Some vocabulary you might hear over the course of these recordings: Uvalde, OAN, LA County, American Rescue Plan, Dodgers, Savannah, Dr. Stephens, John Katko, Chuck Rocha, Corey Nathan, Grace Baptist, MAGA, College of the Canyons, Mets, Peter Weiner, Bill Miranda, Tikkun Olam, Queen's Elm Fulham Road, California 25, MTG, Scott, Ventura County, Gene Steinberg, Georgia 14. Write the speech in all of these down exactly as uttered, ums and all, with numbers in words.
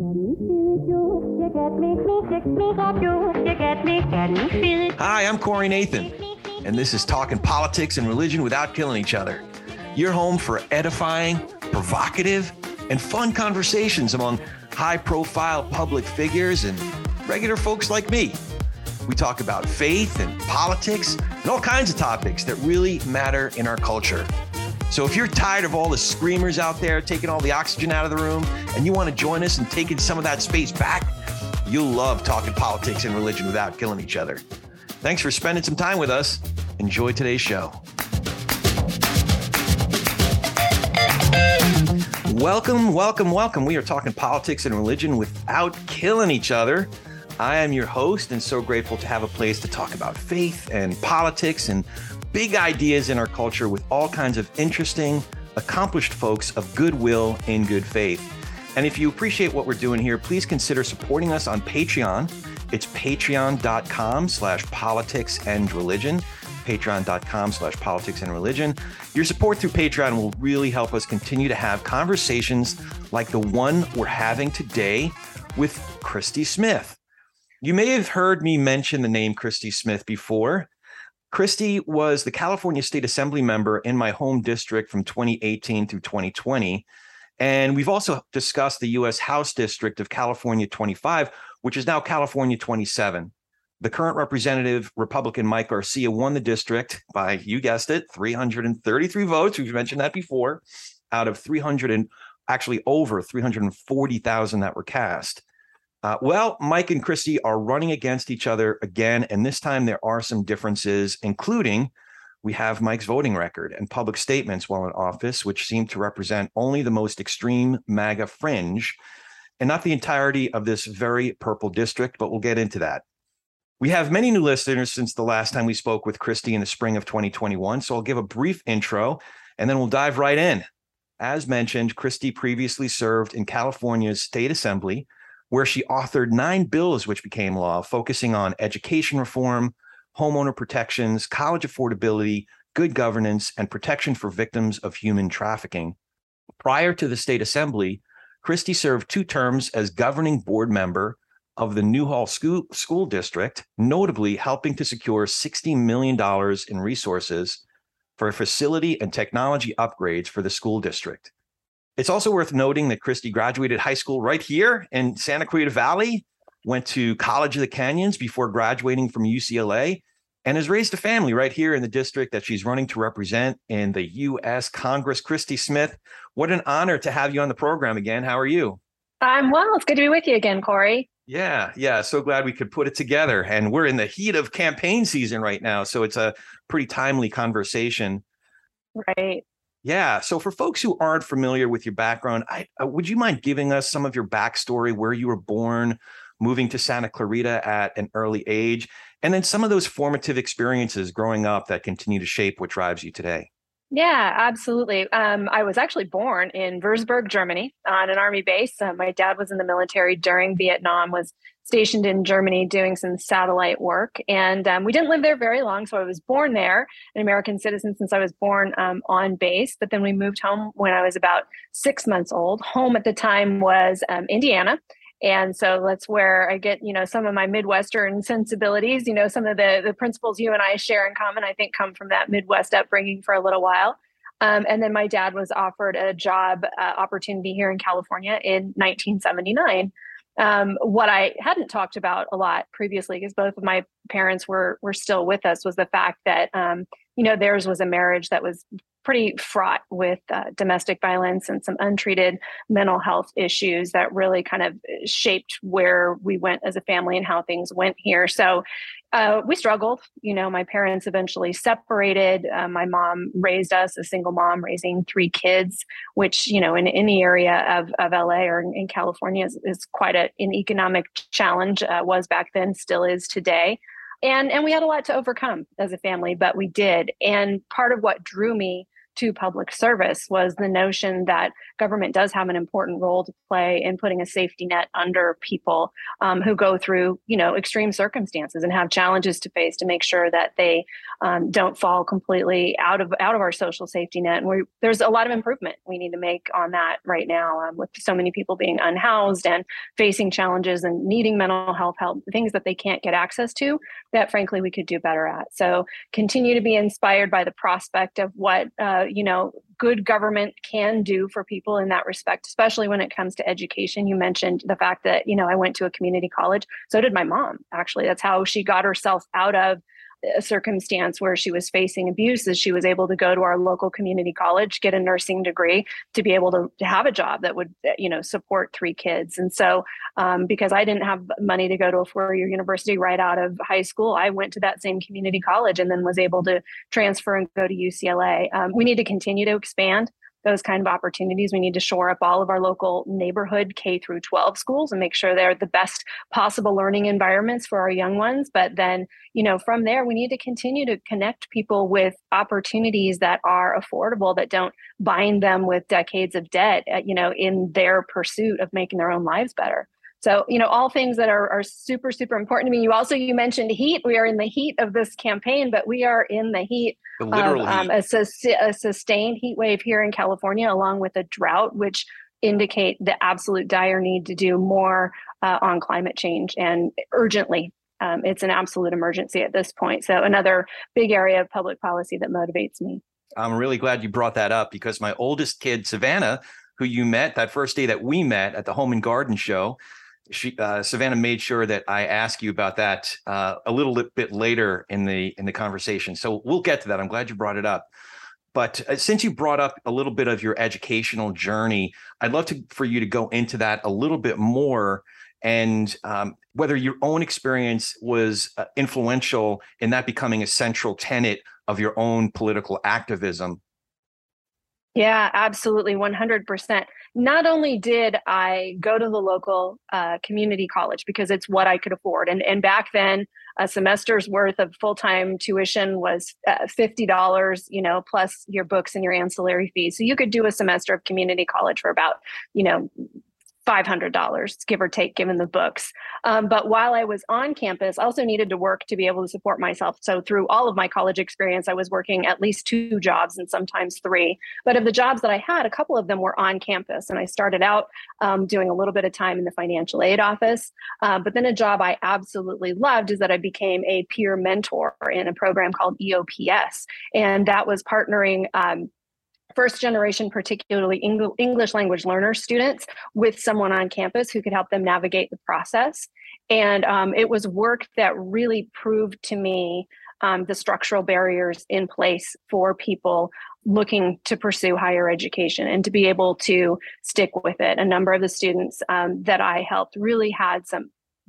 Hi, I'm Corey Nathan, and this is Talking Politics and Religion Without Killing Each Other. Your home for edifying, provocative, and fun conversations among high-profile public figures and regular folks like me. We talk about faith and politics and all kinds of topics that really matter in our culture. So if you're tired of all the screamers out there taking all the oxygen out of the room and you want to join us in taking some of that space back, you'll love Talking Politics and Religion Without Killing Each Other. Thanks for spending some time with us. Enjoy today's show. Welcome, welcome, welcome. We are talking politics and religion without killing each other. I am your host and so grateful to have a place to talk about faith and politics and big ideas in our culture with all kinds of interesting, accomplished folks of goodwill and good faith. And if you appreciate what we're doing here, please consider supporting us on Patreon. It's patreon.com slash politics and religion, patreon.com slash politics and religion. Your support through Patreon will really help us continue to have conversations like the one we're having today with Christy Smith. You may have heard me mention the name Christy Smith before. Christy was the California State Assembly member in my home district from twenty eighteen through twenty twenty. And we've also discussed the U S House district of California twenty-five, which is now California twenty-seven. The current representative, Republican Mike Garcia, won the district by, you guessed it, three hundred thirty-three votes. We've mentioned that before, out of three hundred and actually over three hundred forty thousand that were cast. Uh, well, Mike and Christy are running against each other again, and this time there are some differences, including we have Mike's voting record and public statements while in office, which seem to represent only the most extreme MAGA fringe, and not the entirety of this very purple district, but we'll get into that. We have many new listeners since the last time we spoke with Christy in the spring of twenty twenty-one, so I'll give a brief intro, and then we'll dive right in. As mentioned, Christy previously served in California's State Assembly, where she authored nine bills which became law, focusing on education reform, homeowner protections, college affordability, good governance, and protection for victims of human trafficking. Prior to the State Assembly, Christy served two terms as governing board member of the Newhall School, School District, notably helping to secure sixty million dollars in resources for facility and technology upgrades for the school district. It's also worth noting that Christy graduated high school right here in Santa Clarita Valley, went to College of the Canyons before graduating from U C L A, and has raised a family right here in the district that she's running to represent in the U S Congress. Christy Smith, what an honor to have you on the program again. How are you? I'm well. It's good to be with you again, Corey. Yeah, yeah. So glad we could put it together. And we're in the heat of campaign season right now, so it's a pretty timely conversation. Right. Yeah. So for folks who aren't familiar with your background, I, uh, would you mind giving us some of your backstory, where you were born, moving to Santa Clarita at an early age, and then some of those formative experiences growing up that continue to shape what drives you today? Yeah, absolutely. Um, I was actually born in Würzburg, Germany, on an army base. Uh, my dad was in the military during Vietnam, was stationed in Germany doing some satellite work. And um, we didn't live there very long. So I was born there, an American citizen since I was born um, on base. But then we moved home when I was about six months old. Home at the time was um, Indiana. And so that's where I get, you know, some of my Midwestern sensibilities, you know, some of the, the principles you and I share in common, I think come from that Midwest upbringing for a little while. Um, and then my dad was offered a job uh, opportunity here in California in nineteen seventy-nine. Um, what I hadn't talked about a lot previously, because both of my parents were were still with us, was the fact that, um, you know, theirs was a marriage that was pretty fraught with uh, domestic violence and some untreated mental health issues that really kind of shaped where we went as a family and how things went here. So uh, we struggled. You know, my parents eventually separated. Uh, my mom raised us, a single mom raising three kids, which, you know, in any area of, of L A or in, in California is, is quite a, an economic challenge, uh, was back then, still is today. And and we had a lot to overcome as a family, but we did. And part of what drew me to public service was the notion that, government does have an important role to play in putting a safety net under people um, who go through, you know, extreme circumstances and have challenges to face, to make sure that they um, don't fall completely out of out of our social safety net. And we, there's a lot of improvement we need to make on that right now, um, with so many people being unhoused and facing challenges and needing mental health help, things that they can't get access to that, frankly, we could do better at. So continue to be inspired by the prospect of what, uh, you know, good government can do for people in that respect, especially when it comes to education. You mentioned the fact that, you know, I went to a community college. So did my mom, actually. That's how she got herself out of a circumstance where she was facing abuse, is she was able to go to our local community college, get a nursing degree to be able to, to have a job that would, you know, support three kids. And so um, because I didn't have money to go to a four-year university right out of high school, I went to that same community college and then was able to transfer and go to U C L A. Um, we need to continue to expand those kind of opportunities. We need to shore up all of our local neighborhood K through twelve schools and make sure they're the best possible learning environments for our young ones. But then, you know, from there, we need to continue to connect people with opportunities that are affordable, that don't bind them with decades of debt, you know, in their pursuit of making their own lives better. So, you know, all things that are, are super, super important to me. You also, you mentioned heat. We are in the heat of this campaign, but we are in the heat the of um, heat. A, sus- a sustained heat wave here in California, along with a drought, which indicate the absolute dire need to do more uh, on climate change, and urgently. Um, it's an absolute emergency at this point. So another big area of public policy that motivates me. I'm really glad you brought that up, because my oldest kid, Savannah, who you met that first day that we met at the Home and Garden Show, She, uh, Savannah made sure that I ask you about that uh, a little bit later in the in the conversation. So we'll get to that. I'm glad you brought it up. But uh, since you brought up a little bit of your educational journey, I'd love to for you to go into that a little bit more, and um, whether your own experience was uh, influential in that becoming a central tenet of your own political activism. Yeah, absolutely. one hundred percent. Not only did I go to the local uh, community college because it's what I could afford. And, and back then, a semester's worth of full-time tuition was uh, fifty dollars, you know, plus your books and your ancillary fees. So you could do a semester of community college for about, you know, five hundred dollars, give or take, given the books. Um, but while I was on campus, I also needed to work to be able to support myself. So through all of my college experience, I was working at least two jobs and sometimes three. But of the jobs that I had, a couple of them were on campus. And I started out um, doing a little bit of time in the financial aid office. Uh, but then a job I absolutely loved is that I became a peer mentor in a program called E O P S. And that was partnering um, first generation, particularly English language learner students, with someone on campus who could help them navigate the process. And um, it was work that really proved to me um, the structural barriers in place for people looking to pursue higher education and to be able to stick with it. A number of the students um, that I helped really had some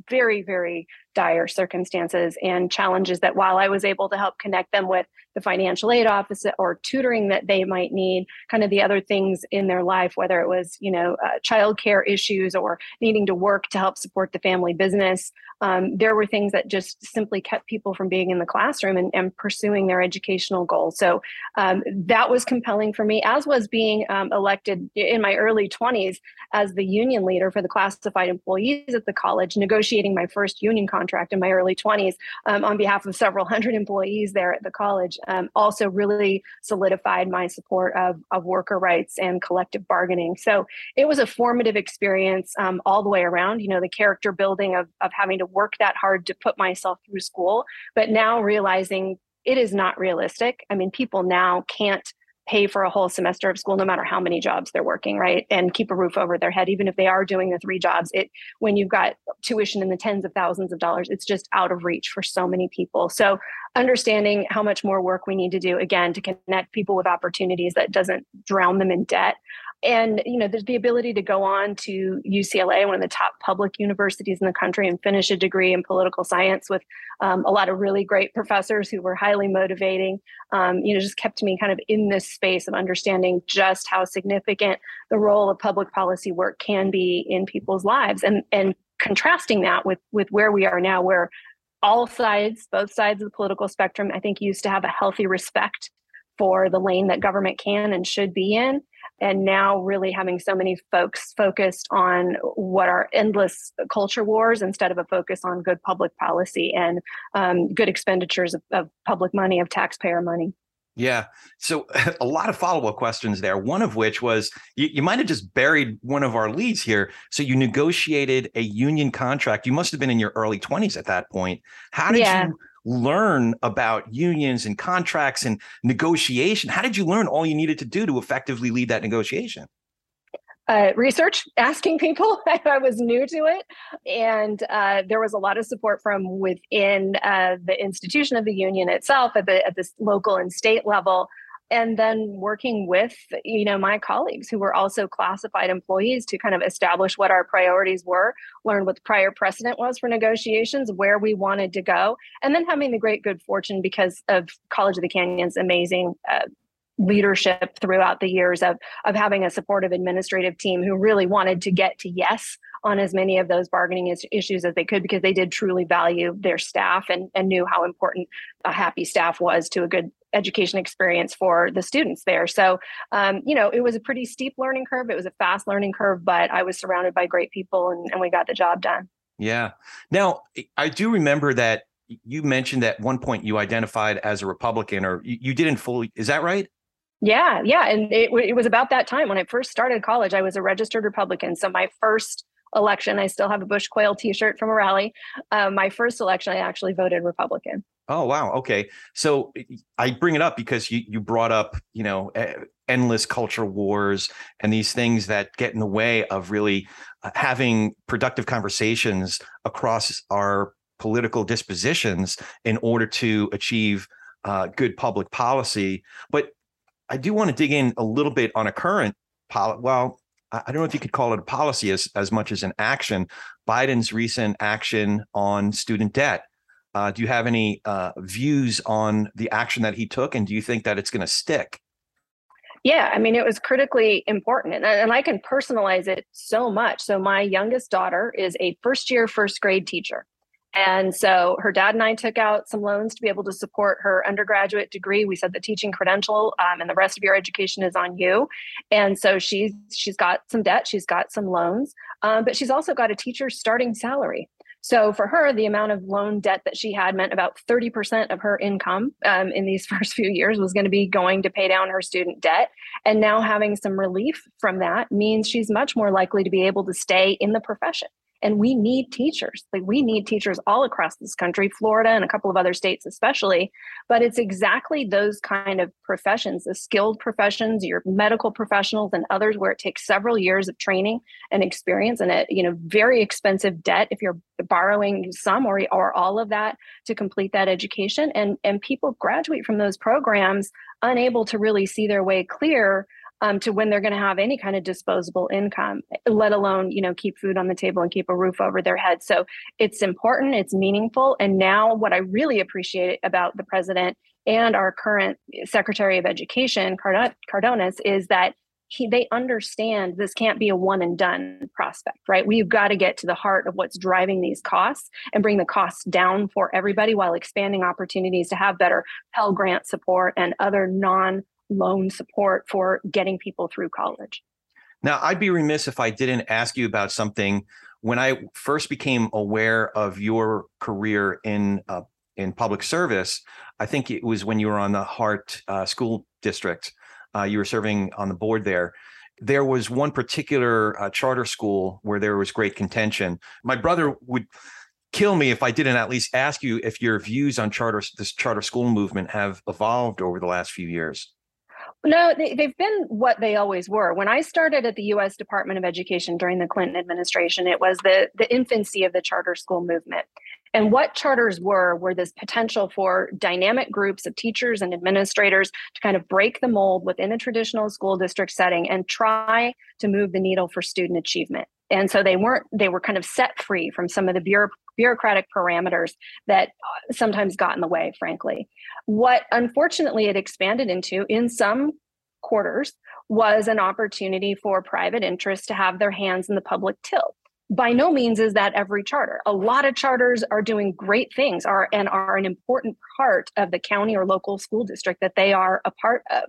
very, very dire circumstances and challenges that, while I was able to help connect them with the financial aid office or tutoring that they might need, kind of the other things in their life, whether it was, you know, uh, childcare issues or needing to work to help support the family business, um, there were things that just simply kept people from being in the classroom and, and pursuing their educational goals. So um, that was compelling for me, as was being um, elected in my early twenties as the union leader for the classified employees at the college, negotiating my first union contract contract in my early twenties um, on behalf of several hundred employees there at the college, um, also really solidified my support of, of worker rights and collective bargaining. So it was a formative experience um, all the way around, you know, the character building of, of having to work that hard to put myself through school, but now realizing it is not realistic. I mean, people now can't pay for a whole semester of school, no matter how many jobs they're working, right? And keep a roof over their head, even if they are doing the three jobs. It, when you've got tuition in the tens of thousands of dollars, it's just out of reach for so many people. So understanding how much more work we need to do, again, to connect people with opportunities that doesn't drown them in debt. And, you know, there's the ability to go on to U C L A, one of the top public universities in the country, and finish a degree in political science with um, a lot of really great professors who were highly motivating, um, you know, just kept me kind of in this space of understanding just how significant the role of public policy work can be in people's lives, and and contrasting that with with where we are now, where all sides, both sides of the political spectrum, I think used to have a healthy respect for the lane that government can and should be in. And now really having so many folks focused on what are endless culture wars instead of a focus on good public policy and um, good expenditures of, of public money, of taxpayer money. Yeah. So a lot of follow-up questions there, one of which was, you, you might have just buried one of our leads here. So you negotiated a union contract. You must have been in your early twenties at that point. How did yeah. you learn about unions and contracts and negotiation? How did you learn all you needed to do to effectively lead that negotiation? Uh, research, asking people. I was new to it. And uh, there was a lot of support from within uh, the institution of the union itself at the at this local and state level. And then working with, you know, my colleagues who were also classified employees to kind of establish what our priorities were, learn what the prior precedent was for negotiations, where we wanted to go, and then having the great good fortune because of College of the Canyons' amazing uh, leadership throughout the years of, of having a supportive administrative team who really wanted to get to yes on as many of those bargaining is- issues as they could, because they did truly value their staff and, and knew how important a happy staff was to a good education experience for the students there. So, um, you know, it was a pretty steep learning curve. It was a fast learning curve, but I was surrounded by great people and, and we got the job done. Yeah. Now, I do remember that you mentioned that at one point you identified as a Republican, or you, you didn't fully, is that right? Yeah. Yeah. And it, it was about that time when I first started college, I was a registered Republican. So my first election, I still have a Bush Quayle t-shirt from a rally. Uh, my first election, I actually voted Republican. Oh, wow. Okay. So I bring it up because you, you brought up, you know, endless culture wars and these things that get in the way of really having productive conversations across our political dispositions in order to achieve uh, good public policy. But I do want to dig in a little bit on a current policy. Well, I don't know if you could call it a policy as, as much as an action. Biden's recent action on student debt. Uh, do you have any uh, views on the action that he took? And do you think that it's going to stick? Yeah, I mean, it was critically important. And, and I can personalize it so much. So my youngest daughter is a first year, first grade teacher. And so her dad and I took out some loans to be able to support her undergraduate degree. We said the teaching credential um, and the rest of your education is on you. And so she's she's got some debt. She's got some loans, um, but she's also got a teacher's starting salary. So for her, the amount of loan debt that she had meant about thirty percent of her income um, in these first few years was going to be going to pay down her student debt. And now having some relief from that means she's much more likely to be able to stay in the profession. And we need teachers. Like we need teachers all across this country, Florida and a couple of other states especially. But it's exactly those kind of professions, the skilled professions, your medical professionals and others where it takes several years of training and experience and a, you know, very expensive debt if you're borrowing some or, or all of that to complete that education. And, and people graduate from those programs unable to really see their way clear Um, to when they're going to have any kind of disposable income, let alone, you know, keep food on the table and keep a roof over their head. So it's important, it's meaningful. And now what I really appreciate about the president and our current Secretary of Education, Card- Cardona, is that He, they understand this can't be a one and done prospect, right? We've got to get to the heart of what's driving these costs and bring the costs down for everybody while expanding opportunities to have better Pell Grant support and other non-loan support for getting people through college. Now, I'd be remiss if I didn't ask you about something. When I first became aware of your career in uh, in public service, I think it was when you were on the Hart uh, School District. Uh, you were serving on the board there. There was one particular uh, charter school where there was great contention. My brother would kill me if I didn't at least ask you if your views on charter, this charter school movement have evolved over the last few years. No, they, they've been what they always were. When I started at the U S Department of Education during the Clinton administration, it was the, the infancy of the charter school movement. And what charters were, were this potential for dynamic groups of teachers and administrators to kind of break the mold within a traditional school district setting and try to move the needle for student achievement. And so they weren't, they were kind of set free from some of the bureau, bureaucratic parameters that sometimes got in the way, frankly. What unfortunately it expanded into in some quarters was an opportunity for private interests to have their hands in the public till. By no means is that every charter. A lot of charters are doing great things are and are an important part of the county or local school district that they are a part of.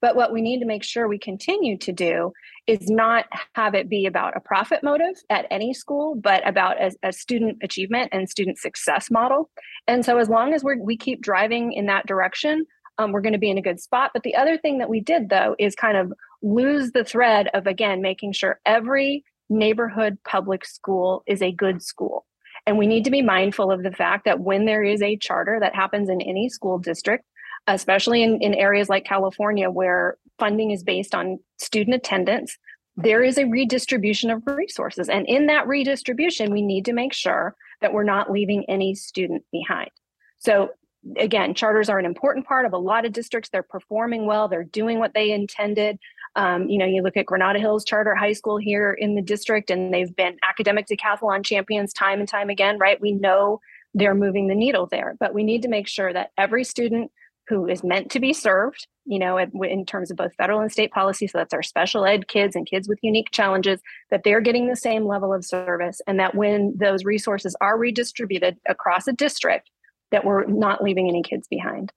But what we need to make sure we continue to do is not have it be about a profit motive at any school, but about a, a student achievement and student success model. And so as long as we're, we keep driving in that direction, um, we're going to be in a good spot. But the other thing that we did, though, is kind of lose the thread of, again, making sure every neighborhood public school is a good school. And we need to be mindful of the fact that when there is a charter that happens in any school district, especially in, in areas like California, where funding is based on student attendance, there is a redistribution of resources. And in that redistribution, we need to make sure that we're not leaving any student behind. So again, charters are an important part of a lot of districts. They're performing well, they're doing what they intended. Um, you know, you look at Granada Hills Charter High School here in the district, and they've been academic decathlon champions time and time again, right? We know they're moving the needle there, but we need to make sure that every student who is meant to be served, you know, in terms of both federal and state policy, so that's our special ed kids and kids with unique challenges, that they're getting the same level of service, and that when those resources are redistributed across a district, that we're not leaving any kids behind.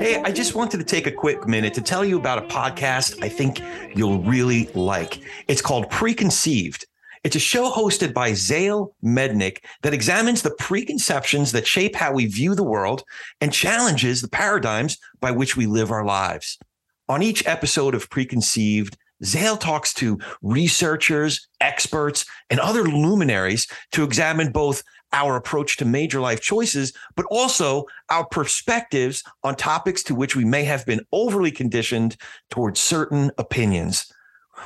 Hey, I just wanted to take a quick minute to tell you about a podcast I think you'll really like. It's called Preconceived. It's a show hosted by Zale Mednick that examines the preconceptions that shape how we view the world and challenges the paradigms by which we live our lives. On each episode of Preconceived, Zale talks to researchers, experts, and other luminaries to examine both our approach to major life choices, but also our perspectives on topics to which we may have been overly conditioned towards certain opinions.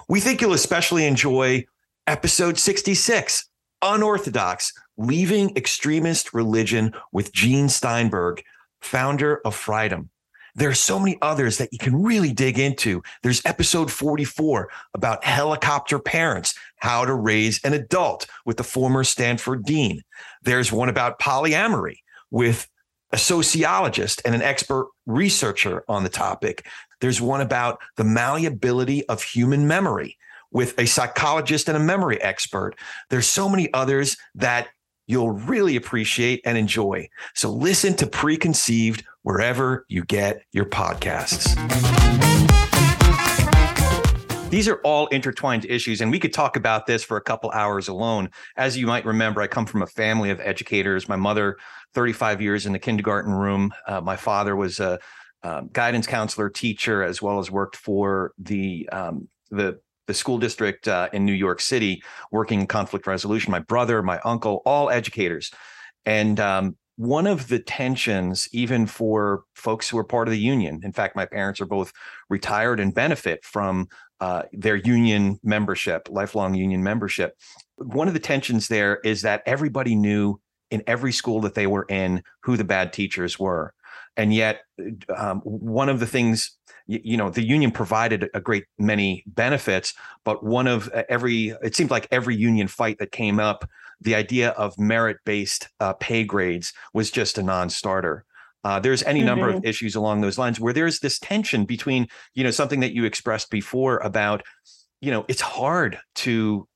We think you'll especially enjoy episode sixty-six, Unorthodox, Leaving Extremist Religion with Gene Steinberg, founder of Freedom. There are so many others that you can really dig into. There's episode forty-four about helicopter parents, how to raise an adult with the former Stanford dean. There's one about polyamory with a sociologist and an expert researcher on the topic. There's one about the malleability of human memory with a psychologist and a memory expert. There's so many others that you'll really appreciate and enjoy. So listen to Preconceived wherever you get your podcasts. These are all intertwined issues, and we could talk about this for a couple hours alone. As you might remember, I come from a family of educators. My mother, thirty-five years in the kindergarten room. Uh, my father was a um, guidance counselor, teacher, as well as worked for the um, the the school district uh, in New York City, working in conflict resolution. My brother, my uncle, all educators. And um, one of the tensions, even for folks who are part of the union, in fact, my parents are both retired and benefit from uh, their union membership, lifelong union membership. One of the tensions there is that everybody knew in every school that they were in who the bad teachers were. And yet um, one of the things, you know, the union provided a great many benefits, but one of every, it seemed like every union fight that came up, the idea of merit-based uh, pay grades was just a non-starter. Uh, there's any mm-hmm. number of issues along those lines where there's this tension between, you know, something that you expressed before about, you know, it's hard to,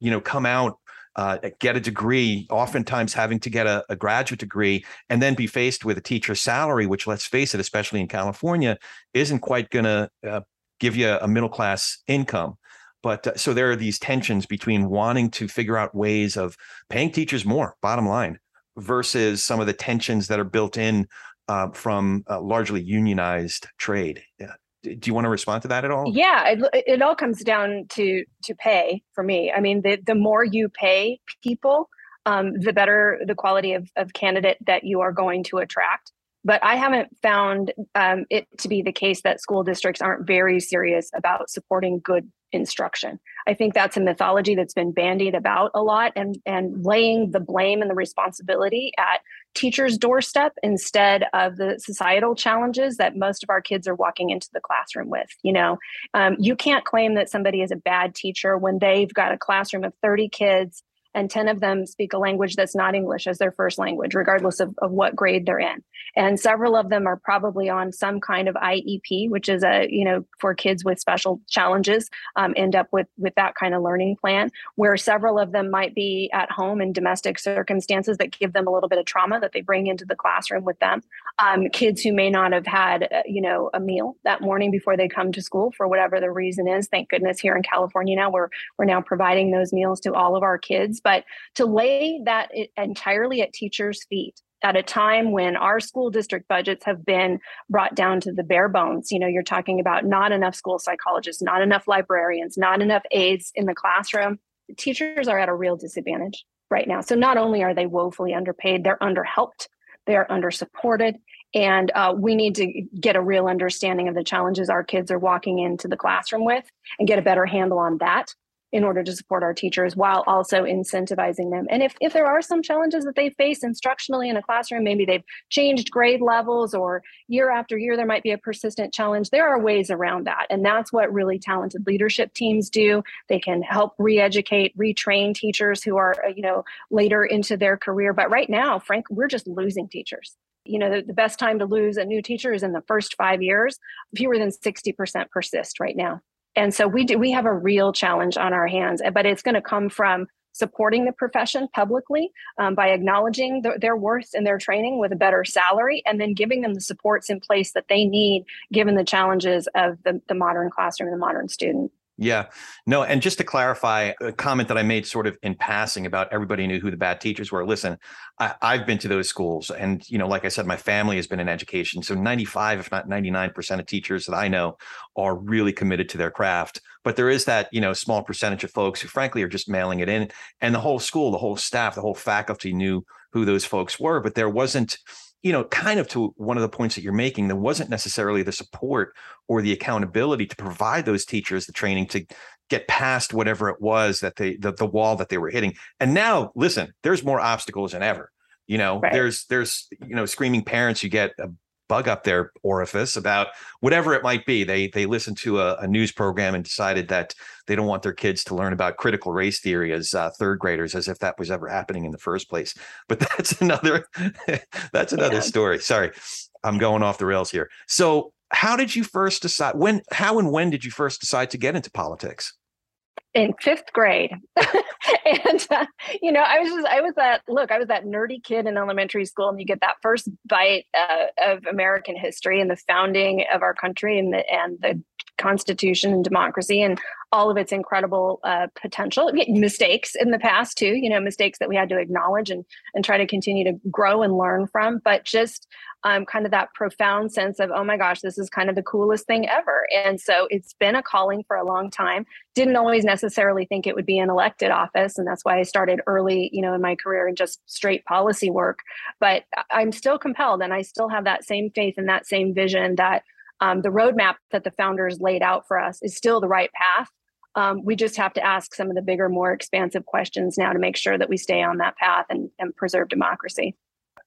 you know, come out, Uh, get a degree, oftentimes having to get a, a graduate degree, and then be faced with a teacher's salary, which, let's face it, especially in California, isn't quite going to uh, give you a middle-class income. But uh, so there are these tensions between wanting to figure out ways of paying teachers more, bottom line, versus some of the tensions that are built in uh, from uh, largely unionized trade. Yeah. Do you want to respond to that at all? Yeah, it, it all comes down to to pay for me. I mean, the, the more you pay people, um, the better the quality of, of candidate that you are going to attract. But I haven't found um, it to be the case that school districts aren't very serious about supporting good instruction. I think that's a mythology that's been bandied about a lot, and, and laying the blame and the responsibility at teachers' doorstep instead of the societal challenges that most of our kids are walking into the classroom with. You know, um, you can't claim that somebody is a bad teacher when they've got a classroom of thirty kids and ten of them speak a language that's not English as their first language, regardless of, of what grade they're in. And several of them are probably on some kind of I E P, which is a, you know, for kids with special challenges, um, end up with, with that kind of learning plan, where several of them might be at home in domestic circumstances that give them a little bit of trauma that they bring into the classroom with them. Um, kids who may not have had, uh, you know, a meal that morning before they come to school for whatever the reason is. Thank goodness here in California now, we're, we're now providing those meals to all of our kids. But to lay that entirely at teachers' feet at a time when our school district budgets have been brought down to the bare bones, you know, you're talking about not enough school psychologists, not enough librarians, not enough aides in the classroom. The teachers are at a real disadvantage right now. So not only are they woefully underpaid, they're underhelped, they're undersupported. And uh, we need to get a real understanding of the challenges our kids are walking into the classroom with and get a better handle on that in order to support our teachers while also incentivizing them. And if, if there are some challenges that they face instructionally in a classroom, maybe they've changed grade levels or year after year, there might be a persistent challenge. There are ways around that. And that's what really talented leadership teams do. They can help re-educate, retrain teachers who are, you know, later into their career. But right now, Frank, we're just losing teachers. You know, the, the best time to lose a new teacher is in the first five years. Fewer than sixty percent persist right now. And so we do, we have a real challenge on our hands, but it's going to come from supporting the profession publicly um, by acknowledging the, their worth and their training with a better salary, and then giving them the supports in place that they need, given the challenges of the, the modern classroom and the modern student. Yeah, no. And just to clarify a comment that I made sort of in passing about everybody knew who the bad teachers were. Listen, I, I've been to those schools. And, you know, like I said, my family has been in education. So ninety-five, if not ninety-nine percent of teachers that I know are really committed to their craft. But there is that, you know, small percentage of folks who, frankly, are just mailing it in. And the whole school, the whole staff, the whole faculty knew who those folks were. But there wasn't, you know, kind of to one of the points that you're making, there wasn't necessarily the support or the accountability to provide those teachers the training to get past whatever it was that they, the, the wall that they were hitting. And now, listen, there's more obstacles than ever. You know, right. there's, there's, you know, screaming parents who get a bug up their orifice about whatever it might be. They, they listened to a, a news program and decided that they don't want their kids to learn about critical race theory as uh, third graders, as if that was ever happening in the first place. But that's another, that's another yeah. story. Sorry, I'm going off the rails here. So how did you first decide when, how and when did you first decide to get into politics? In fifth grade. And, uh, you know, I was just, I was that, look, I was that nerdy kid in elementary school, and you get that first bite uh, of American history and the founding of our country and the, and the Constitution and democracy and all of its incredible uh, potential, mistakes in the past too, you know, mistakes that we had to acknowledge and, and try to continue to grow and learn from, but just um, kind of that profound sense of, oh my gosh, this is kind of the coolest thing ever. And so it's been a calling for a long time. Didn't always necessarily think it would be an elected office. And that's why I started early, you know, in my career in just straight policy work, but I'm still compelled and I still have that same faith and that same vision that Um, the roadmap that the founders laid out for us is still the right path. Um, we just have to ask some of the bigger, more expansive questions now to make sure that we stay on that path and, and preserve democracy.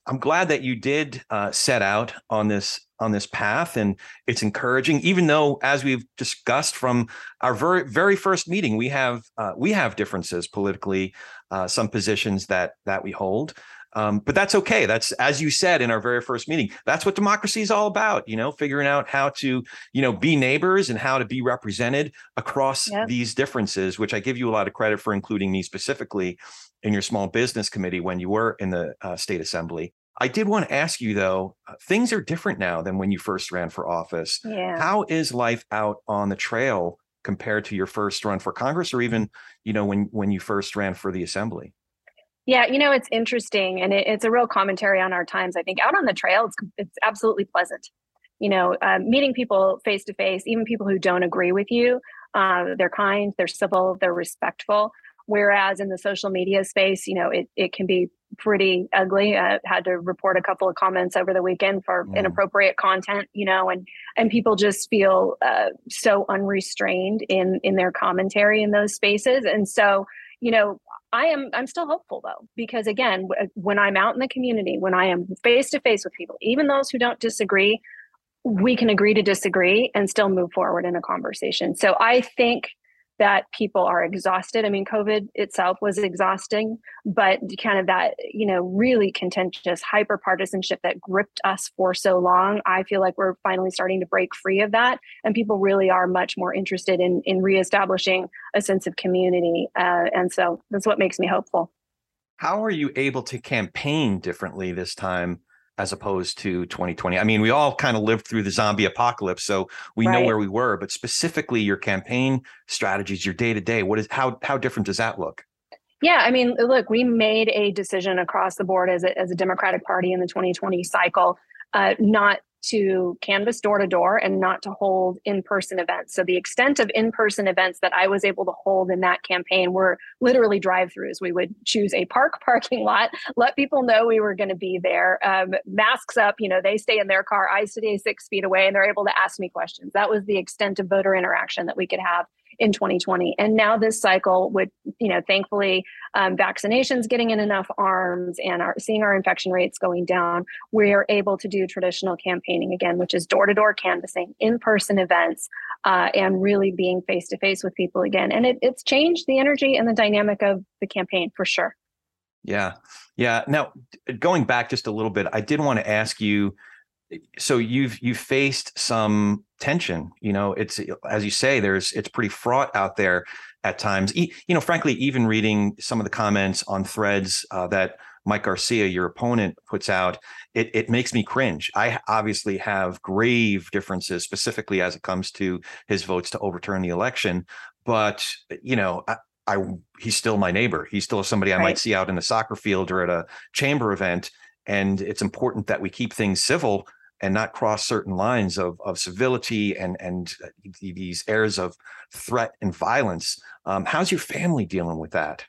I'm glad that you did uh, set out on this on this path, and it's encouraging. Even though, as we've discussed from our very very first meeting, we have uh, we have differences politically, uh, some positions that that we hold. Um, but that's okay. That's, as you said in our very first meeting, that's what democracy is all about, you know, figuring out how to, you know, be neighbors and how to be represented across yep. these differences, which I give you a lot of credit for including me specifically in your small business committee when you were in the uh, state assembly. I did want to ask you, though, uh, things are different now than when you first ran for office. Yeah. How is life out on the trail compared to your first run for Congress, or even, you know, when, when you first ran for the assembly? Yeah, you know, it's interesting, and it, it's a real commentary on our times. I think out on the trail, it's, it's absolutely pleasant. You know, uh, meeting people face to face, even people who don't agree with you, uh, they're kind, they're civil, they're respectful. Whereas in the social media space, you know, it, it can be pretty ugly. I had to report a couple of comments over the weekend for mm. inappropriate content, you know, and, and people just feel uh, so unrestrained in, in their commentary in those spaces. And so, you know, I am, I'm still hopeful though, because again, when I'm out in the community, when I am face to face with people, even those who don't disagree, we can agree to disagree and still move forward in a conversation. So I think that people are exhausted. I mean, COVID itself was exhausting, but kind of that, you know, really contentious hyper partisanship that gripped us for so long, I feel like we're finally starting to break free of that. And people really are much more interested in, in reestablishing a sense of community. Uh, and so that's what makes me hopeful. How are you able to campaign differently this time as opposed to twenty twenty? I mean, we all kind of lived through the zombie apocalypse, so we right. know where we were, but specifically your campaign strategies, your day-to-day, what is, how, how different does that look? Yeah, I mean, look, we made a decision across the board as a, as a Democratic Party in the twenty twenty cycle, uh, not to canvass door to door and not to hold in-person events. So the extent of in-person events that I was able to hold in that campaign were literally drive-throughs. We would choose a park parking lot, let people know we were going to be there, um, masks up, you know, they stay in their car, I stay six feet away, and they're able to ask me questions. That was the extent of voter interaction that we could have in twenty twenty. And now this cycle would, you know, thankfully, um, vaccinations getting in enough arms and our, seeing our infection rates going down, we're able to do traditional campaigning again, which is door-to-door canvassing, in-person events, uh, and really being face-to-face with people again. And it, it's changed the energy and the dynamic of the campaign for sure. Yeah. Yeah. Now, going back just a little bit, I did want to ask you, so you've you've faced some tension, you know, it's, as you say, there's, it's pretty fraught out there at times, e- you know, frankly, even reading some of the comments on threads uh, that Mike Garcia, your opponent, puts out, it it makes me cringe. I obviously have grave differences, specifically as it comes to his votes to overturn the election. But, you know, I, I he's still my neighbor. He's still somebody I right. might see out in the soccer field or at a chamber event. And it's important that we keep things civil and not cross certain lines of, of civility and, and these airs of threat and violence. Um, how's your family dealing with that?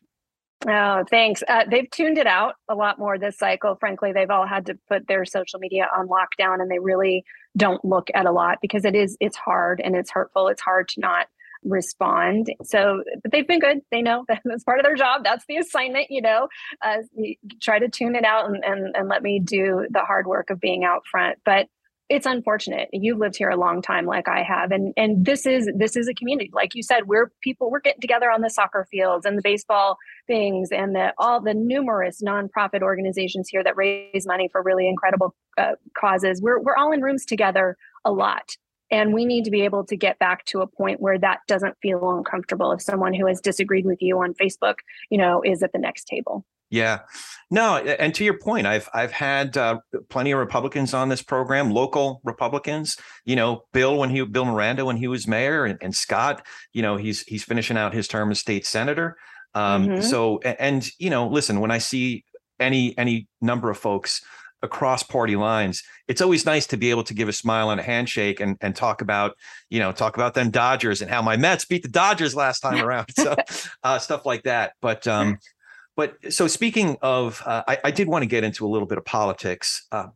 Oh, thanks. Uh, they've tuned it out a lot more this cycle. Frankly, they've all had to put their social media on lockdown, and they really don't look at a lot because it is, it's hard and it's hurtful. It's hard to not respond. So, but they've been good. They know that that's part of their job. That's the assignment, you know, uh, you try to tune it out and, and, and let me do the hard work of being out front. But it's unfortunate. You've lived here a long time like I have. And, and this is, this is a community. Like you said, we're people, we're getting together on the soccer fields and the baseball things and the, all the numerous nonprofit organizations here that raise money for really incredible uh, causes. We're, we're all in rooms together a lot. And we need to be able to get back to a point where that doesn't feel uncomfortable if someone who has disagreed with you on Facebook, you know, is at the next table. Yeah, no. And to your point, I've I've had uh, plenty of Republicans on this program, local Republicans, you know, Bill when he Bill Miranda, when he was mayor, and, and Scott, you know, he's he's finishing out his term as state senator. Um, mm-hmm. So and, you know, listen, when I see any any number of folks across party lines, it's always nice to be able to give a smile and a handshake and, and talk about, you know, talk about them Dodgers and how my Mets beat the Dodgers last time around. So uh, stuff like that. But um, but so speaking of, uh, I, I did want to get into a little bit of politics. Uh,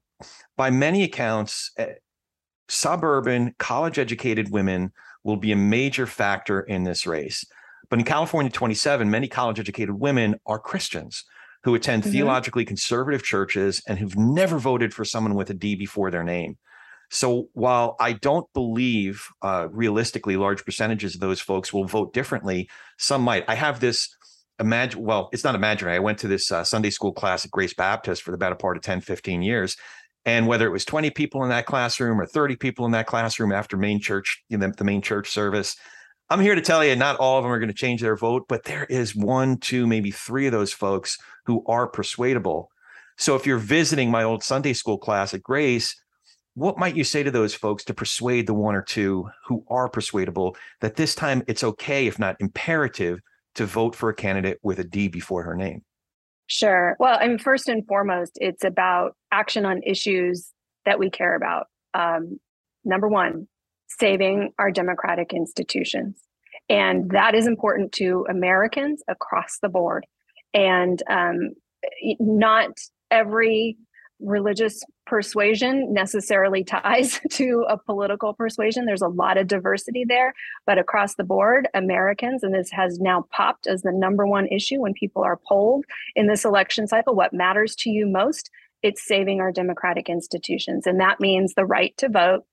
by many accounts, uh, suburban college educated women will be a major factor in this race. But in California twenty-seven, many college educated women are Christians who attend mm-hmm. theologically conservative churches and who've never voted for someone with a D before their name. So while I don't believe uh, realistically large percentages of those folks will vote differently, some might. I have this imagine, well, it's not imaginary. I went to this uh, Sunday school class at Grace Baptist for the better part of ten, fifteen years. And whether it was twenty people in that classroom or thirty people in that classroom after main church, you know, the main church service, I'm here to tell you, not all of them are going to change their vote, but there is one, two, maybe three of those folks who are persuadable. So if you're visiting my old Sunday school class at Grace, what might you say to those folks to persuade the one or two who are persuadable that this time it's okay, if not imperative, to vote for a candidate with a D before her name? Sure. Well, I mean, first and foremost, it's about action on issues that we care about. Um, number one, saving our democratic institutions. And that is important to Americans across the board. And um, not every religious persuasion necessarily ties to a political persuasion. There's a lot of diversity there, but across the board, Americans, and this has now popped as the number one issue when people are polled in this election cycle, what matters to you most, it's saving our democratic institutions. And that means the right to vote,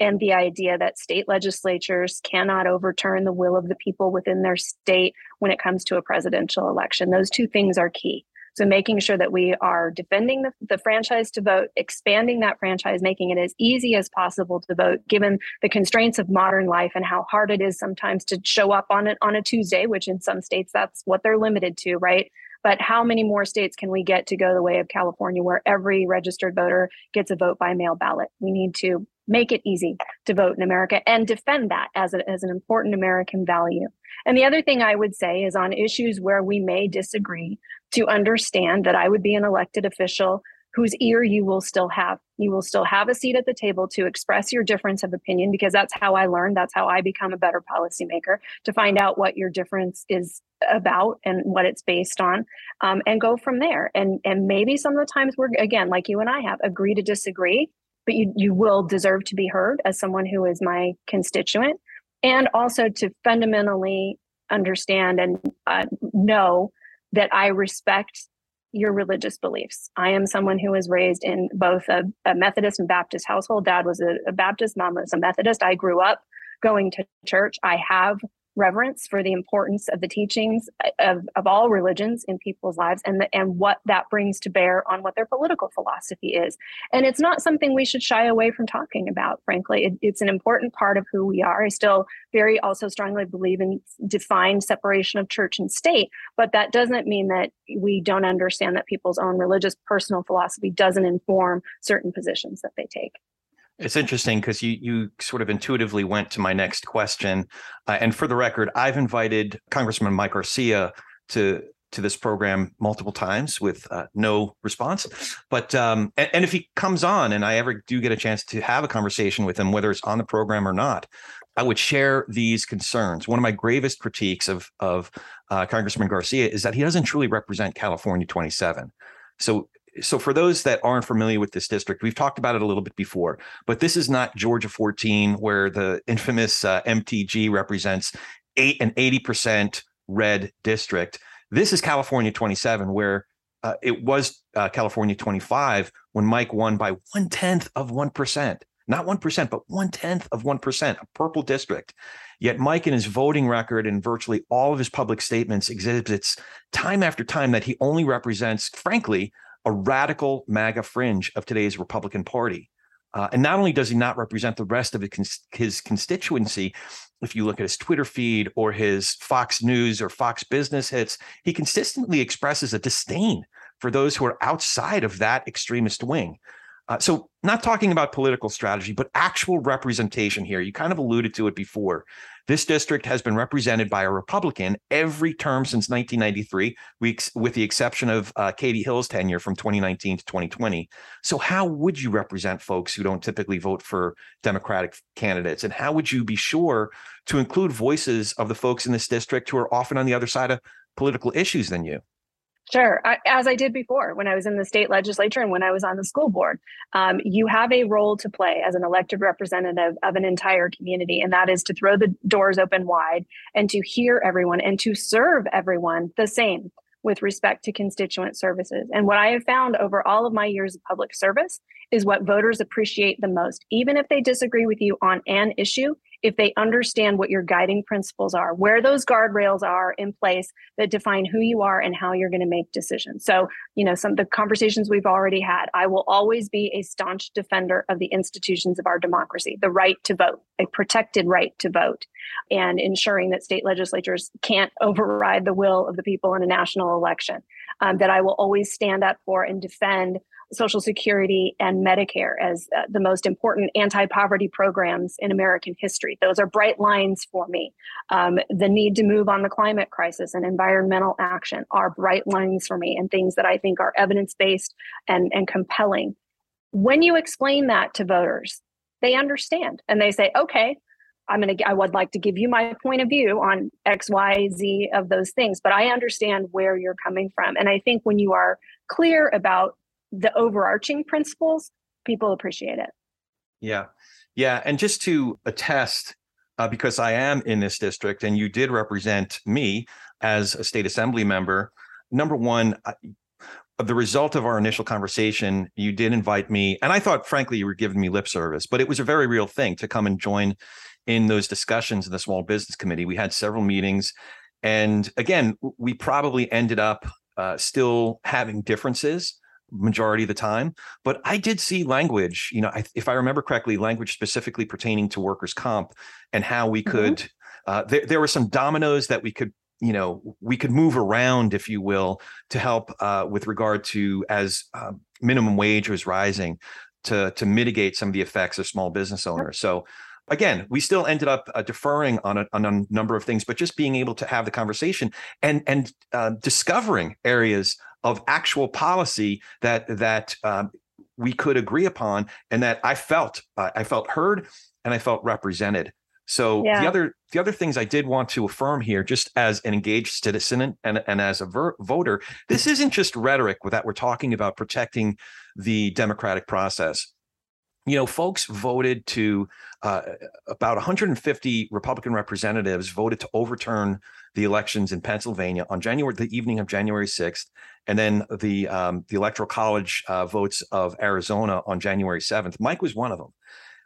and the idea that state legislatures cannot overturn the will of the people within their state when it comes to a presidential election. Those two things are key. So making sure that we are defending the, the franchise to vote, expanding that franchise, making it as easy as possible to vote, given the constraints of modern life and how hard it is sometimes to show up on it on a Tuesday, which in some states, that's what they're limited to, right? But how many more states can we get to go the way of California, where every registered voter gets a vote by mail ballot? We need to make it easy to vote in America and defend that as, a, as an important American value. And the other thing I would say is on issues where we may disagree, to understand that I would be an elected official whose ear you will still have. You will still have a seat at the table to express your difference of opinion, because that's how I learned. That's how I become a better policymaker, to find out what your difference is about and what it's based on, um, and go from there. And, and maybe some of the times we're, again, like you and I have, agree to disagree, but you, you will deserve to be heard as someone who is my constituent, and also to fundamentally understand and uh, know that I respect your religious beliefs. I am someone who was raised in both a, a Methodist and Baptist household. Dad was a, a Baptist, mom was a Methodist. I grew up going to church. I have reverence for the importance of the teachings of, of all religions in people's lives, and the, and what that brings to bear on what their political philosophy is. And it's not something we should shy away from talking about, frankly. It, it's an important part of who we are. I still very also strongly believe in defined separation of church and state, but that doesn't mean that we don't understand that people's own religious personal philosophy doesn't inform certain positions that they take. It's interesting because you you sort of intuitively went to my next question. Uh, and for the record, I've invited Congressman Mike Garcia to to this program multiple times with uh, no response. But um, and, and if he comes on and I ever do get a chance to have a conversation with him, whether it's on the program or not, I would share these concerns. One of my gravest critiques of of uh, Congressman Garcia is that he doesn't truly represent California twenty-seven. So. So for those that aren't familiar with this district, we've talked about it a little bit before, but this is not Georgia fourteen, where the infamous uh, M T G represents eight an eighty percent red district. This is California twenty-seven, where uh, it was uh, California twenty-five when Mike won by one tenth of one percent, not one percent, but one tenth of one percent, a purple district. Yet Mike, in his voting record and virtually all of his public statements, exhibits time after time that he only represents, frankly, a radical MAGA fringe of today's Republican Party. Uh, and not only does he not represent the rest of his constituency, if you look at his Twitter feed or his Fox News or Fox Business hits, he consistently expresses a disdain for those who are outside of that extremist wing. Uh, so not talking about political strategy, but actual representation here. You kind of alluded to it before. This district has been represented by a Republican every term since nineteen ninety-three, with the exception of uh, Katie Hill's tenure from twenty nineteen to twenty twenty. So how would you represent folks who don't typically vote for Democratic candidates? And how would you be sure to include voices of the folks in this district who are often on the other side of political issues than you? Sure. I, as I did before, when I was in the state legislature and when I was on the school board, um, you have a role to play as an elected representative of an entire community, and that is to throw the doors open wide and to hear everyone and to serve everyone the same with respect to constituent services. And what I have found over all of my years of public service is what voters appreciate the most, even if they disagree with you on an issue, if they understand what your guiding principles are, where those guardrails are in place that define who you are and how you're going to make decisions. So, you know, some of the conversations we've already had, I will always be a staunch defender of the institutions of our democracy, the right to vote, a protected right to vote, and ensuring that state legislatures can't override the will of the people in a national election, um, that I will always stand up for and defend Social Security and Medicare as uh, the most important anti-poverty programs in American history. Those are bright lines for me. Um, the need to move on the climate crisis and environmental action are bright lines for me, and things that I think are evidence-based and, and compelling. When you explain that to voters, they understand and they say, okay, I'm going to, I would like to give you my point of view on X, Y, Z of those things, but I understand where you're coming from. And I think when you are clear about the overarching principles, people appreciate it. Yeah. Yeah. And just to attest, uh, because I am in this district and you did represent me as a state assembly member, number one, the result of our initial conversation, you did invite me, and I thought, frankly, you were giving me lip service, but it was a very real thing to come and join in those discussions in the Small Business Committee. We had several meetings, and again, we probably ended up uh, still having differences majority of the time, but I did see language, you know, I, if I remember correctly, language specifically pertaining to workers' comp and how we could, mm-hmm. uh, there, there were some dominoes that we could, you know, we could move around, if you will, to help uh, with regard to as uh, minimum wage was rising to, to mitigate some of the effects of small business owners. So again, we still ended up uh, deferring on a, on a number of things, but just being able to have the conversation and, and uh, discovering areas of actual policy that that um, we could agree upon, and that I felt uh, I felt heard and I felt represented. So yeah. the other the other things I did want to affirm here, just as an engaged citizen and and as a ver- voter, this isn't just rhetoric that we're talking about protecting the democratic process. You know, folks voted to uh, about one hundred fifty Republican representatives voted to overturn the elections in Pennsylvania on January, the evening of January sixth, and then the um, the Electoral College uh, votes of Arizona on January seventh. Mike was one of them.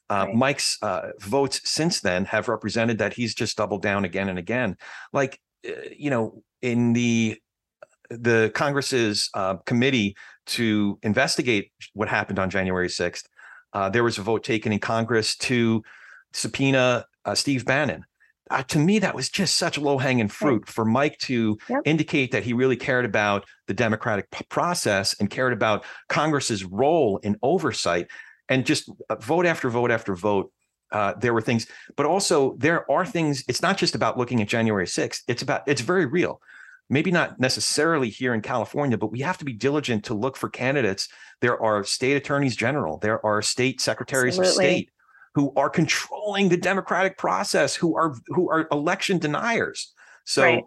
Uh, right. Mike's uh, votes since then have represented that he's just doubled down again and again. Like, you know, in the the Congress's uh, committee to investigate what happened on January sixth. Uh, there was a vote taken in Congress to subpoena uh, Steve Bannon. Uh, to me, that was just such low-hanging fruit for Mike to yep. indicate that he really cared about the democratic p- process and cared about Congress's role in oversight. And just uh, vote after vote after vote, uh, there were things. But also, there are things. It's not just about looking at January sixth. It's about it's very real. Maybe not necessarily here in California, but we have to be diligent to look for candidates. There are state attorneys general, there are state secretaries Absolutely. Of state who are controlling the democratic process, who are who are election deniers. So right.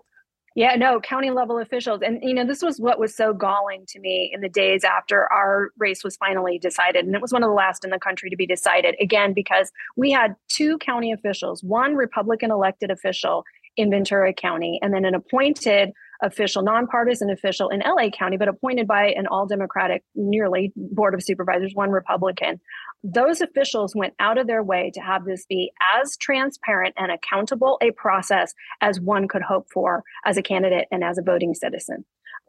yeah, no, county level officials. And you know, this was what was so galling to me in the days after our race was finally decided. And it was one of the last in the country to be decided, again, because we had two county officials, one Republican elected official in Ventura County, and then an appointed official, nonpartisan official in L A County, but appointed by an all-Democratic, nearly, board of supervisors, one Republican. Those officials went out of their way to have this be as transparent and accountable a process as one could hope for as a candidate and as a voting citizen.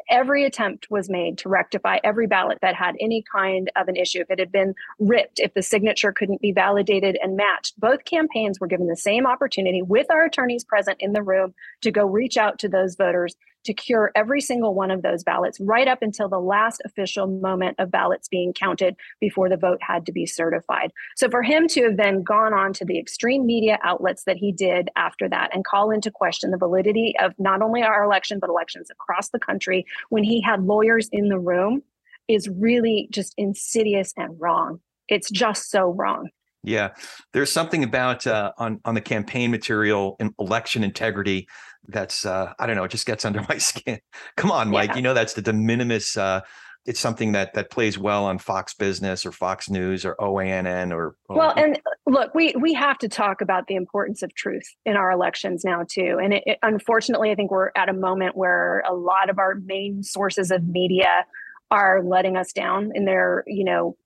Every attempt was made to rectify every ballot that had any kind of an issue. If it had been ripped, if the signature couldn't be validated and matched, both campaigns were given the same opportunity with our attorneys present in the room to go reach out to those voters to cure every single one of those ballots right up until the last official moment of ballots being counted before the vote had to be certified. So for him to have then gone on to the extreme media outlets that he did after that and call into question the validity of not only our election, but elections across the country, when he had lawyers in the room, is really just insidious and wrong. It's just so wrong. Yeah, there's something about uh, on on the campaign material and election integrity that's uh, I don't know, it just gets under my skin. Come on, Mike, yeah. you know that's the de minimis. Uh, it's something that that plays well on Fox Business or Fox News or O A N N or, or well. And look, we we have to talk about the importance of truth in our elections now too. And it, it, unfortunately, I think we're at a moment where a lot of our main sources of media are letting us down in their, you know,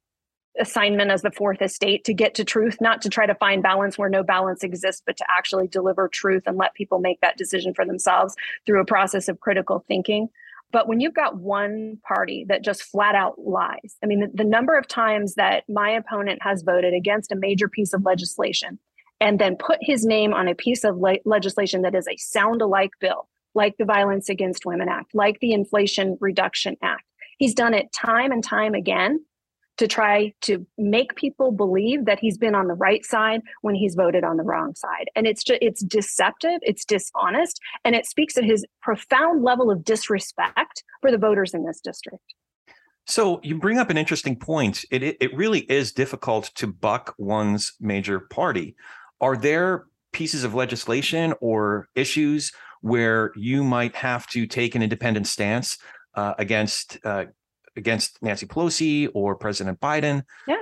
assignment as the fourth estate to get to truth, not to try to find balance where no balance exists, but to actually deliver truth and let people make that decision for themselves through a process of critical thinking. But when you've got one party that just flat out lies, I mean, the, the number of times that my opponent has voted against a major piece of legislation and then put his name on a piece of le- legislation that is a sound-alike bill, like the Violence Against Women Act, like the Inflation Reduction Act. He's done it time and time again to try to make people believe that he's been on the right side when he's voted on the wrong side. And it's just, it's deceptive, it's dishonest, and it speaks to his profound level of disrespect for the voters in this district. So you bring up an interesting point. It, it, it really is difficult to buck one's major party. Are there pieces of legislation or issues where you might have to take an independent stance uh, against uh, against Nancy Pelosi or President Biden? Yeah.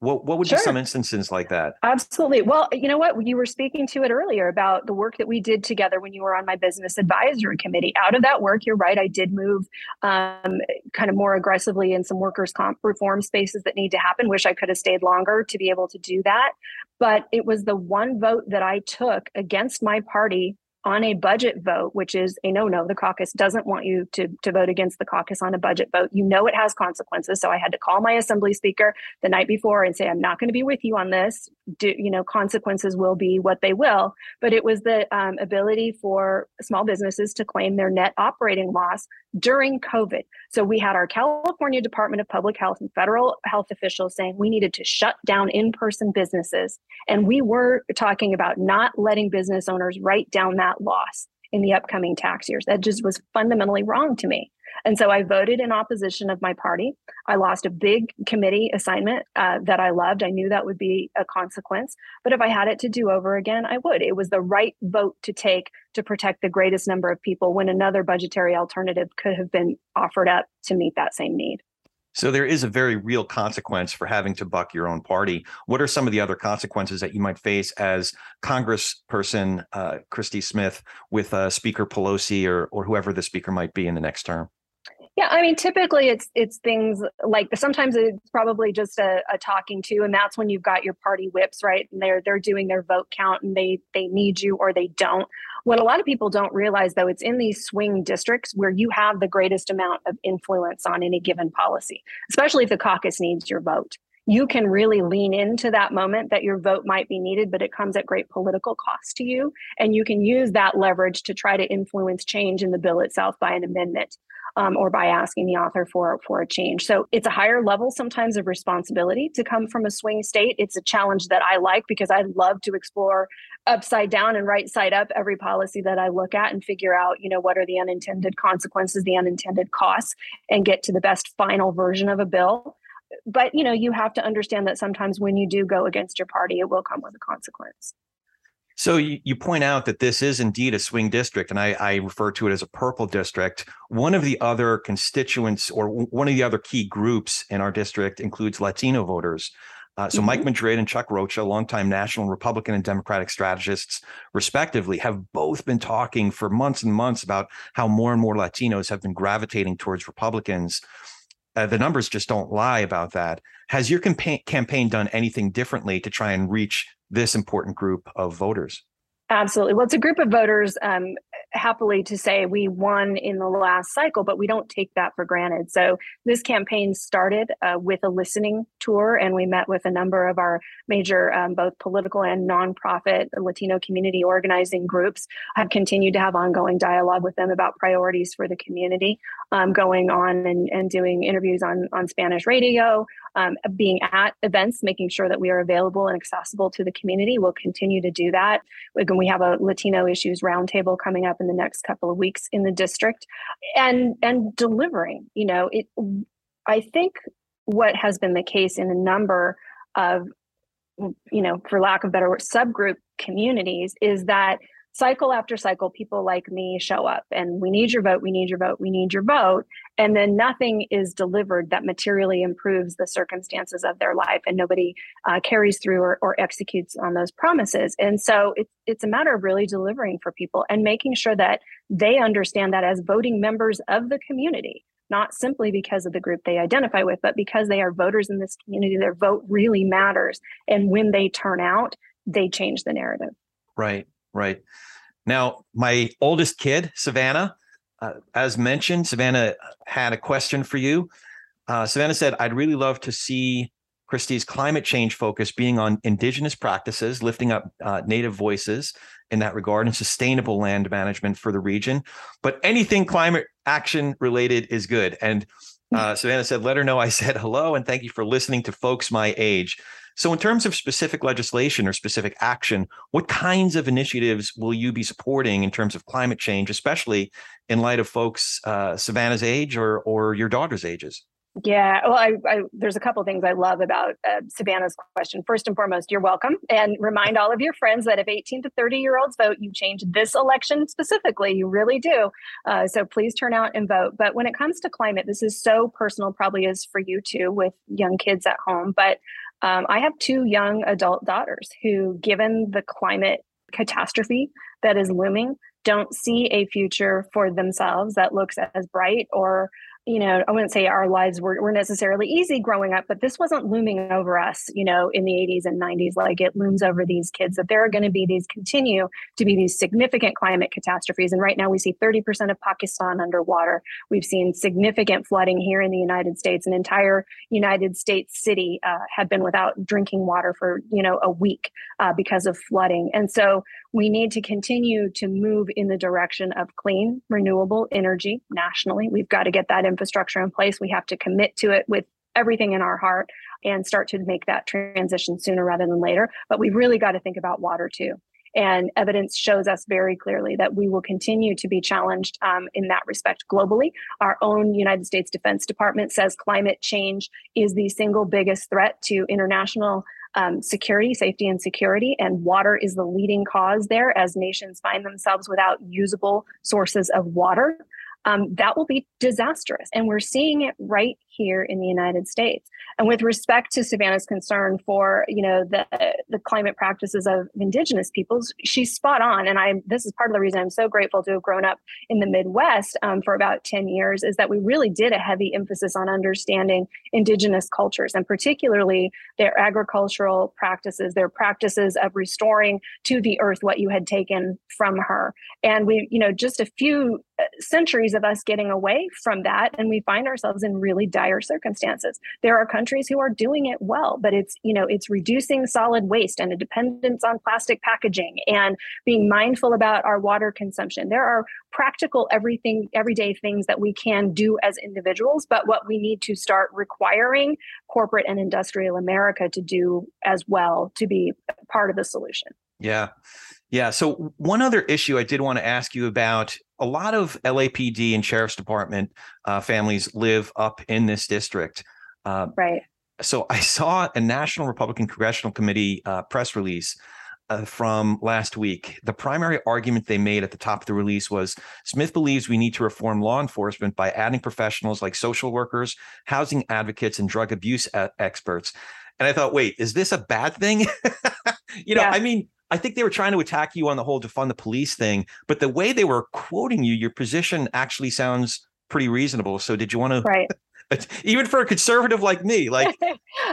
What what would sure. be some instances like that? Absolutely. Well, you know what? You were speaking to it earlier about the work that we did together when you were on my business advisory committee. Out of that work, you're right, I did move um, kind of more aggressively in some workers' comp reform spaces that need to happen. Wish I could have stayed longer to be able to do that. But it was the one vote that I took against my party on a budget vote, which is a no-no. The caucus doesn't want you to, to vote against the caucus on a budget vote. You know it has consequences. So I had to call my assembly speaker the night before and say, I'm not going to be with you on this. Do, you know, consequences will be what they will. But it was the um, ability for small businesses to claim their net operating loss during COVID. So we had our California Department of Public Health and federal health officials saying we needed to shut down in-person businesses. And we were talking about not letting business owners write down that loss in the upcoming tax years. That just was fundamentally wrong to me. And so I voted in opposition of my party. I lost a big committee assignment uh, that I loved. I knew that would be a consequence. But if I had it to do over again, I would. It was the right vote to take to protect the greatest number of people when another budgetary alternative could have been offered up to meet that same need. So there is a very real consequence for having to buck your own party. What are some of the other consequences that you might face as Congressperson uh, Christy Smith with uh, Speaker Pelosi or or whoever the speaker might be in the next term? Yeah, I mean, typically it's it's things like sometimes it's probably just a, a talking to, and that's when you've got your party whips, right? And they're they're doing their vote count and they they need you or they don't. What a lot of people don't realize, though, it's in these swing districts where you have the greatest amount of influence on any given policy, especially if the caucus needs your vote. You can really lean into that moment that your vote might be needed, but it comes at great political cost to you. And you can use that leverage to try to influence change in the bill itself by an amendment um, or by asking the author for, for a change. So it's a higher level sometimes of responsibility to come from a swing state. It's a challenge that I like because I love to explore upside down and right side up every policy that I look at and figure out, you know, what are the unintended consequences, the unintended costs, and get to the best final version of a bill. But, you know, you have to understand that sometimes when you do go against your party, it will come with a consequence. So you, you point out that this is indeed a swing district, and I, I refer to it as a purple district. One of the other constituents or one of the other key groups in our district includes Latino voters. Uh, so mm-hmm. Mike Madrid and Chuck Rocha, longtime national Republican and Democratic strategists, respectively, have both been talking for months and months about how more and more Latinos have been gravitating towards Republicans. Uh, the numbers just don't lie about that. Has your campaign campaign done anything differently to try and reach this important group of voters? Absolutely. Well, it's a group of voters, um, happily to say we won in the last cycle, but we don't take that for granted. So this campaign started uh, with a listening tour, and we met with a number of our major, um, both political and nonprofit Latino community organizing groups. I've continued to have ongoing dialogue with them about priorities for the community, um, going on and, and doing interviews on, on Spanish radio, um, being at events, making sure that we are available and accessible to the community. We'll continue to do that. We can We have a Latino Issues Roundtable coming up in the next couple of weeks in the district, and and delivering. You know, it. I think what has been the case in a number of, you know, for lack of better word, subgroup communities is that cycle after cycle, people like me show up and we need your vote, we need your vote, we need your vote. And then nothing is delivered that materially improves the circumstances of their life, and nobody uh, carries through or, or executes on those promises. And so it's, it's a matter of really delivering for people and making sure that they understand that as voting members of the community, not simply because of the group they identify with, but because they are voters in this community, their vote really matters. And when they turn out, they change the narrative. Right. Right. Now, my oldest kid, Savannah, uh, as mentioned, Savannah had a question for you. Uh, Savannah said, I'd really love to see Christy's climate change focus being on indigenous practices, lifting up uh, Native voices in that regard, and sustainable land management for the region. But anything climate action related is good. And uh, Savannah said, let her know I said hello and thank you for listening to folks my age. So in terms of specific legislation or specific action, what kinds of initiatives will you be supporting in terms of climate change, especially in light of folks uh, Savannah's age or or your daughter's ages? Yeah, well, I, I, there's a couple of things I love about uh, Savannah's question. First and foremost, you're welcome. And remind all of your friends that if eighteen to thirty year olds vote, you change this election specifically. You really do. Uh, so please turn out and vote. But when it comes to climate, this is so personal, probably is for you too with young kids at home. But Um, I have two young adult daughters who, given the climate catastrophe that is looming, don't see a future for themselves that looks as bright or, you know, I wouldn't say our lives were, were necessarily easy growing up, but this wasn't looming over us, you know, in the eighties and nineties, like it looms over these kids, that there are going to be these, continue to be these significant climate catastrophes. And right now we see thirty percent of Pakistan underwater. We've seen significant flooding here in the United States. An entire United States city uh, had been without drinking water for, you know, a week uh, because of flooding. And so we need to continue to move in the direction of clean, renewable energy nationally. We've got to get that infrastructure in place. We have to commit to it with everything in our heart and start to make that transition sooner rather than later. But we've really got to think about water too. And evidence shows us very clearly that we will continue to be challenged um, in that respect globally. Our own United States Defense Department says climate change is the single biggest threat to international Um, security, safety, and security, and water is the leading cause there as nations find themselves without usable sources of water. Um, that will be disastrous. And we're seeing it right here in the United States. And with respect to Savannah's concern for, you know, the, the climate practices of indigenous peoples, she's spot on. And I, this is part of the reason I'm so grateful to have grown up in the Midwest um, for about ten years, is that we really did a heavy emphasis on understanding indigenous cultures, and particularly their agricultural practices, their practices of restoring to the earth what you had taken from her. And we, you know, just a few centuries of us getting away from that, and we find ourselves in really dire circumstances. There are countries who are doing it well, but it's, you know, it's reducing solid waste and a dependence on plastic packaging and being mindful about our water consumption. There are practical everything, everyday things that we can do as individuals, but what we need to start requiring corporate and industrial America to do as well, to be part of the solution. Yeah. Yeah. So one other issue I did want to ask you about, a lot of L A P D and Sheriff's Department uh, families live up in this district. Uh, right. So I saw a National Republican Congressional Committee uh, press release uh, from last week. The primary argument they made at the top of the release was Smith believes we need to reform law enforcement by adding professionals like social workers, housing advocates, and drug abuse a- experts. And I thought, wait, is this a bad thing? you know, yeah. I mean, I think they were trying to attack you on the whole defund the police thing, but the way they were quoting you, your position actually sounds pretty reasonable. So did you want to, right. even for a conservative like me, like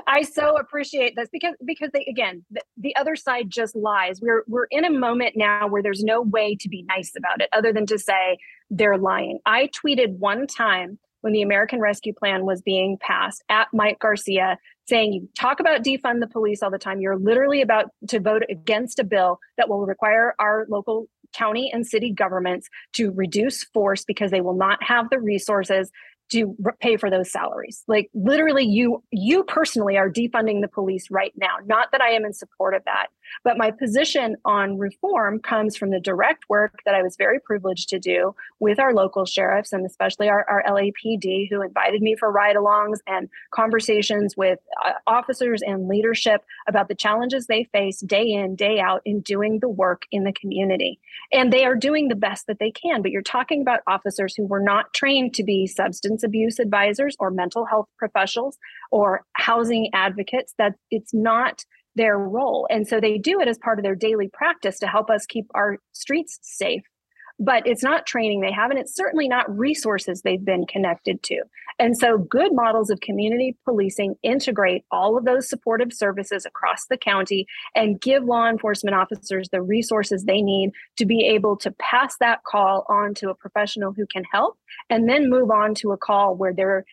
I so appreciate this because, because they, again, the, the other side just lies. We're, we're in a moment now where there's no way to be nice about it other than to say they're lying. I tweeted one time when the American Rescue Plan was being passed at Mike Garcia, saying, you talk about defund the police all the time. You're literally about to vote against a bill that will require our local county and city governments to reduce force because they will not have the resources to pay for those salaries. Like literally you, you personally are defunding the police right now. Not that I am in support of that, but my position on reform comes from the direct work that I was very privileged to do with our local sheriffs and especially our, our L A P D, who invited me for ride-alongs and conversations with uh, officers and leadership about the challenges they face day in, day out in doing the work in the community. And they are doing the best that they can, but you're talking about officers who were not trained to be substance abuse advisors or mental health professionals or housing advocates. That it's not their role. And so they do it as part of their daily practice to help us keep our streets safe. But it's not training they have, and it's certainly not resources they've been connected to. And so good models of community policing integrate all of those supportive services across the county and give law enforcement officers the resources they need to be able to pass that call on to a professional who can help, and then move on to a call where they're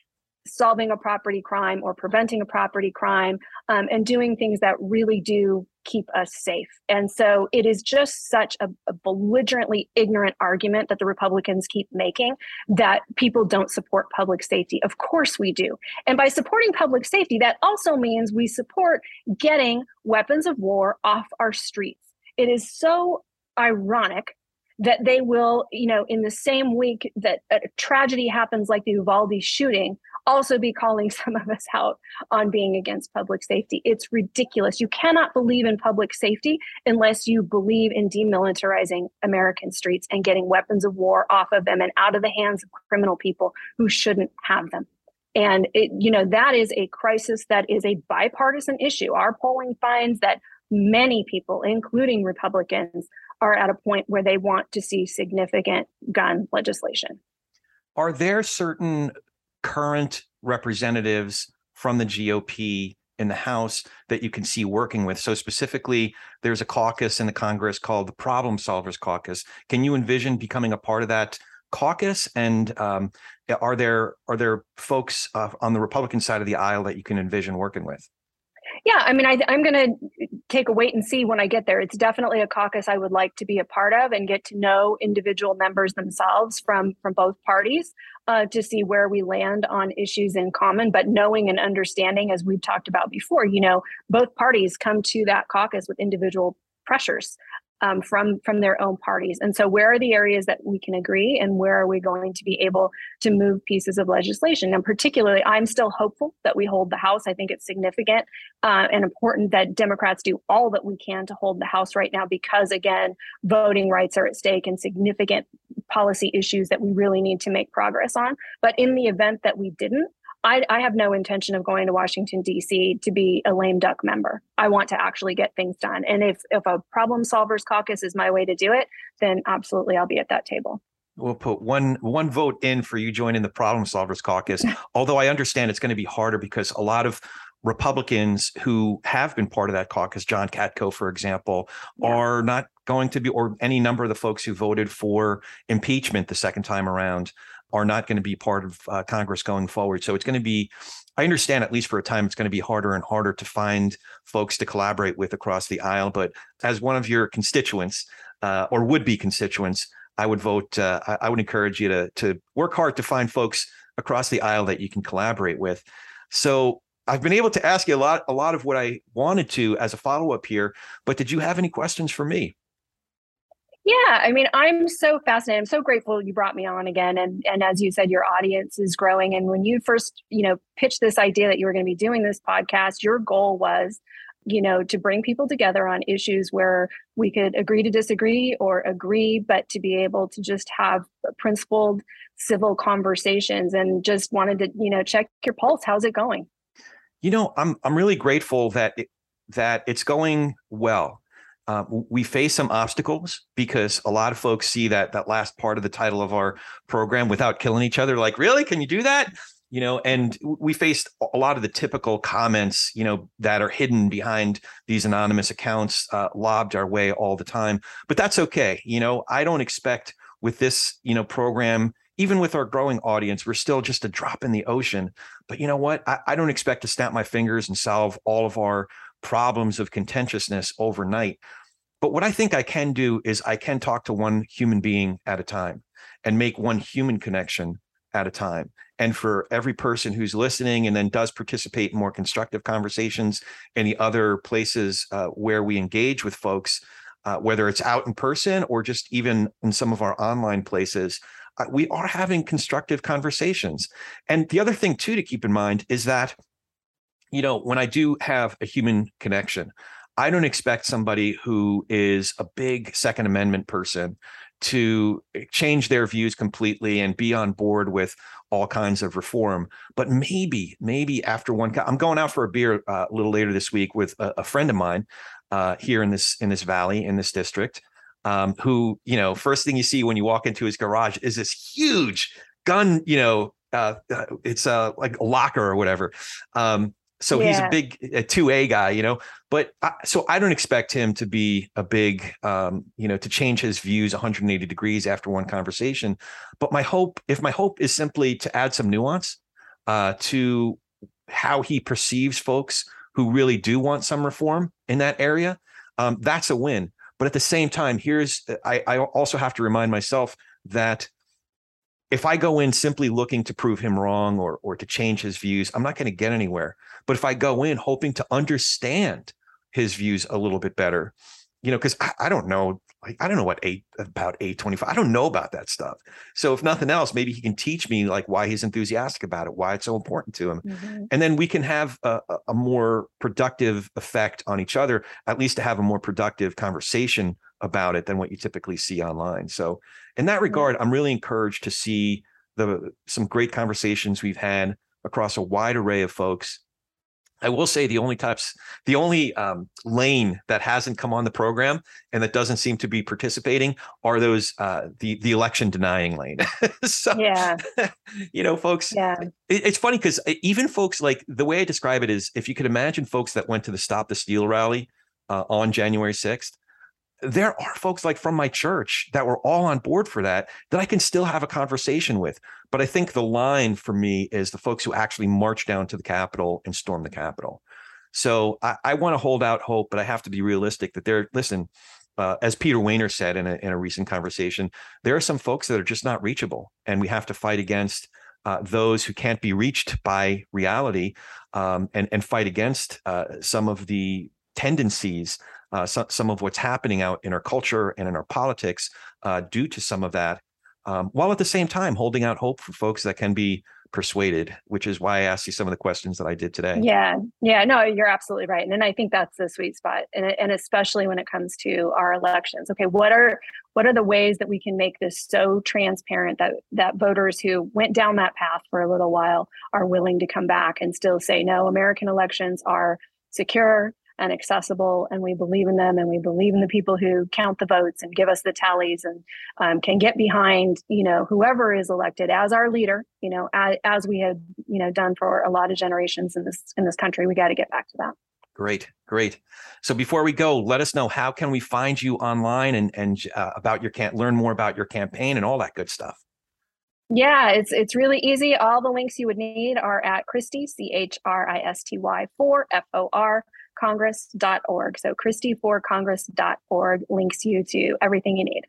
solving a property crime or preventing a property crime, um, and doing things that really do keep us safe. And so it is just such a, a belligerently ignorant argument that the Republicans keep making that people don't support public safety. Of course we do. And by supporting public safety, that also means we support getting weapons of war off our streets. It is so ironic that they will, you know, in the same week that a tragedy happens like the Uvalde shooting, also be calling some of us out on being against public safety. It's ridiculous. You cannot believe in public safety unless you believe in demilitarizing American streets and getting weapons of war off of them and out of the hands of criminal people who shouldn't have them. And, it, you know, that is a crisis that is a bipartisan issue. Our polling finds that many people, including Republicans, are at a point where they want to see significant gun legislation. Are there certain current representatives from the G O P in the House that you can see working with? So specifically, there's a caucus in the Congress called the Problem Solvers Caucus. Can you envision becoming a part of that caucus? And um, are there are there folks uh, on the Republican side of the aisle that you can envision working with? Yeah, I mean, I, I'm going to take a wait and see when I get there. It's definitely a caucus I would like to be a part of and get to know individual members themselves from, from both parties uh, to see where we land on issues in common. But knowing and understanding, as we've talked about before, you know, both parties come to that caucus with individual pressures um, from, from their own parties. And so where are the areas that we can agree and where are we going to be able to move pieces of legislation? And particularly, I'm still hopeful that we hold the House. I think it's significant uh, and important that Democrats do all that we can to hold the House right now, because again, voting rights are at stake and significant policy issues that we really need to make progress on. But in the event that we didn't, I, I have no intention of going to Washington, D C to be a lame duck member. I want to actually get things done. And if, if a problem solvers caucus is my way to do it, then absolutely I'll be at that table. We'll put one one vote in for you joining the Problem Solvers Caucus, although I understand it's going to be harder because a lot of Republicans who have been part of that caucus, John Katko, for example, yeah. are not going to be, or any number of the folks who voted for impeachment the second time around are not going to be part of uh, Congress going forward. So it's going to be, I understand, at least for a time, it's going to be harder and harder to find folks to collaborate with across the aisle. But as one of your constituents uh, or would-be constituents, I would vote, uh, I, I would encourage you to, to work hard to find folks across the aisle that you can collaborate with. So I've been able to ask you a lot, a lot of what I wanted to as a follow-up here, but did you have any questions for me? Yeah, I mean, I'm so fascinated. I'm so grateful you brought me on again. And and as you said, your audience is growing. And when you first, you know, pitched this idea that you were going to be doing this podcast, your goal was, you know, to bring people together on issues where we could agree to disagree or agree, but to be able to just have principled civil conversations, and just wanted to, you know, check your pulse. How's it going? You know, I'm I'm really grateful that it, that it's going well. Uh, we face some obstacles because a lot of folks see that that last part of the title of our program, without killing each other, like, really, can you do that? You know, and we faced a lot of the typical comments, you know, that are hidden behind these anonymous accounts uh, lobbed our way all the time. But that's okay. You know, I don't expect with this, you know, program, even with our growing audience, we're still just a drop in the ocean. But you know what? I, I don't expect to snap my fingers and solve all of our problems of contentiousness overnight. But what I think I can do is I can talk to one human being at a time and make one human connection at a time. And for every person who's listening and then does participate in more constructive conversations in the other places uh, where we engage with folks, uh, whether it's out in person or just even in some of our online places, uh, we are having constructive conversations. And the other thing too to keep in mind is that, you know, when I do have a human connection, I don't expect somebody who is a big Second Amendment person to change their views completely and be on board with all kinds of reform. But maybe, maybe after one, I'm going out for a beer uh, a little later this week with a, a friend of mine uh, here in this in this valley, in this district, um, who, you know, first thing you see when you walk into his garage is this huge gun, you know, uh, it's uh, like a locker or whatever. Um, So yeah. He's a big a two A guy, you know, but I, so I don't expect him to be a big, um, you know, to change his views one hundred eighty degrees after one conversation. But my hope, if my hope is simply to add some nuance uh, to how he perceives folks who really do want some reform in that area, um, that's a win. But at the same time, here's I, I also have to remind myself that if I go in simply looking to prove him wrong or or to change his views, I'm not going to get anywhere. But if I go in hoping to understand his views a little bit better, you know, because I, I don't know, like, I don't know what eight about eight twenty-five. I don't know about that stuff. So if nothing else, maybe he can teach me like why he's enthusiastic about it, why it's so important to him, mm-hmm. and then we can have a, a more productive effect on each other, at least to have a more productive conversation about it than what you typically see online. So in that regard, I'm really encouraged to see the some great conversations we've had across a wide array of folks. I will say the only types, the only um, lane that hasn't come on the program and that doesn't seem to be participating are those uh, the the election denying lane. So, yeah, you know, folks, yeah. it, it's funny because even folks like the way I describe it is if you could imagine folks that went to the Stop the Steal rally uh, on January sixth. There are folks like from my church that were all on board for that, that I can still have a conversation with. But I think the line for me is the folks who actually march down to the Capitol and storm the Capitol. So I, I want to hold out hope, but I have to be realistic that there, listen, uh, as Peter Weiner said in a, in a recent conversation, there are some folks that are just not reachable, and we have to fight against uh, those who can't be reached by reality um, and, and fight against uh, some of the tendencies Uh, some, some of what's happening out in our culture and in our politics uh, due to some of that, um, while at the same time holding out hope for folks that can be persuaded, which is why I asked you some of the questions that I did today. Yeah, yeah, no, you're absolutely right. And, and I think that's the sweet spot. And, and especially when it comes to our elections. Okay, what are what are the ways that we can make this so transparent that that voters who went down that path for a little while are willing to come back and still say, no, American elections are secure and accessible, and we believe in them, and we believe in the people who count the votes and give us the tallies, and um, can get behind, you know, whoever is elected as our leader, you know, as, as we have, you know, done for a lot of generations in this in this country. We got to get back to that. Great, great. So before we go, let us know, how can we find you online and and uh, about your can learn more about your campaign and all that good stuff? Yeah, it's it's really easy. All the links you would need are at Christy, C H R I S T Y four F O R Congress dot org. So Christy for Congress dot org links you to everything you need.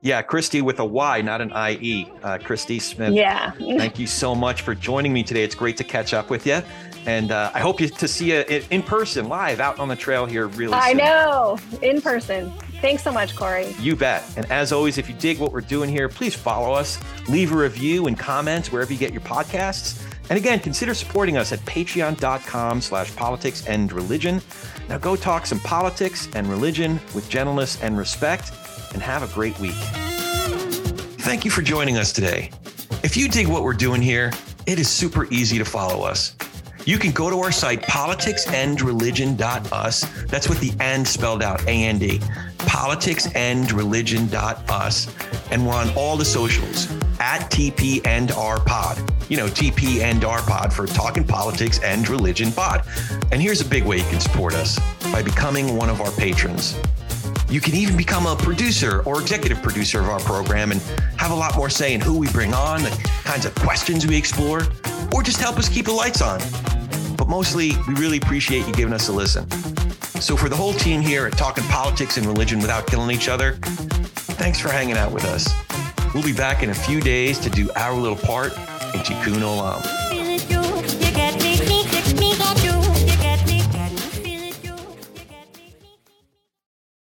Yeah, Christy with a Y, not an I E. Uh, Christy Smith. Yeah. Thank you so much for joining me today. It's great to catch up with you. And uh, I hope you to see you in person, live out on the trail here really soon. I know, in person. Thanks so much, Corey. You bet. And as always, if you dig what we're doing here, please follow us, leave a review and comments wherever you get your podcasts. And again, consider supporting us at patreon dot com slash politics and religion. Now go talk some politics and religion with gentleness and respect, and have a great week. Thank you for joining us today. If you dig what we're doing here, it is super easy to follow us. You can go to our site, politics and religion dot U S. That's with the and spelled out, A N D. politics and religion dot U S. And we're on all the socials, at T P and R pod. You know, T P and R pod for Talking Politics and Religion Pod. And here's a big way you can support us, by becoming one of our patrons. You can even become a producer or executive producer of our program and have a lot more say in who we bring on, the kinds of questions we explore, or just help us keep the lights on. But mostly, we really appreciate you giving us a listen. So for the whole team here at Talking Politics and Religion Without Killing Each Other, thanks for hanging out with us. We'll be back in a few days to do our little part in Tikkun Olam.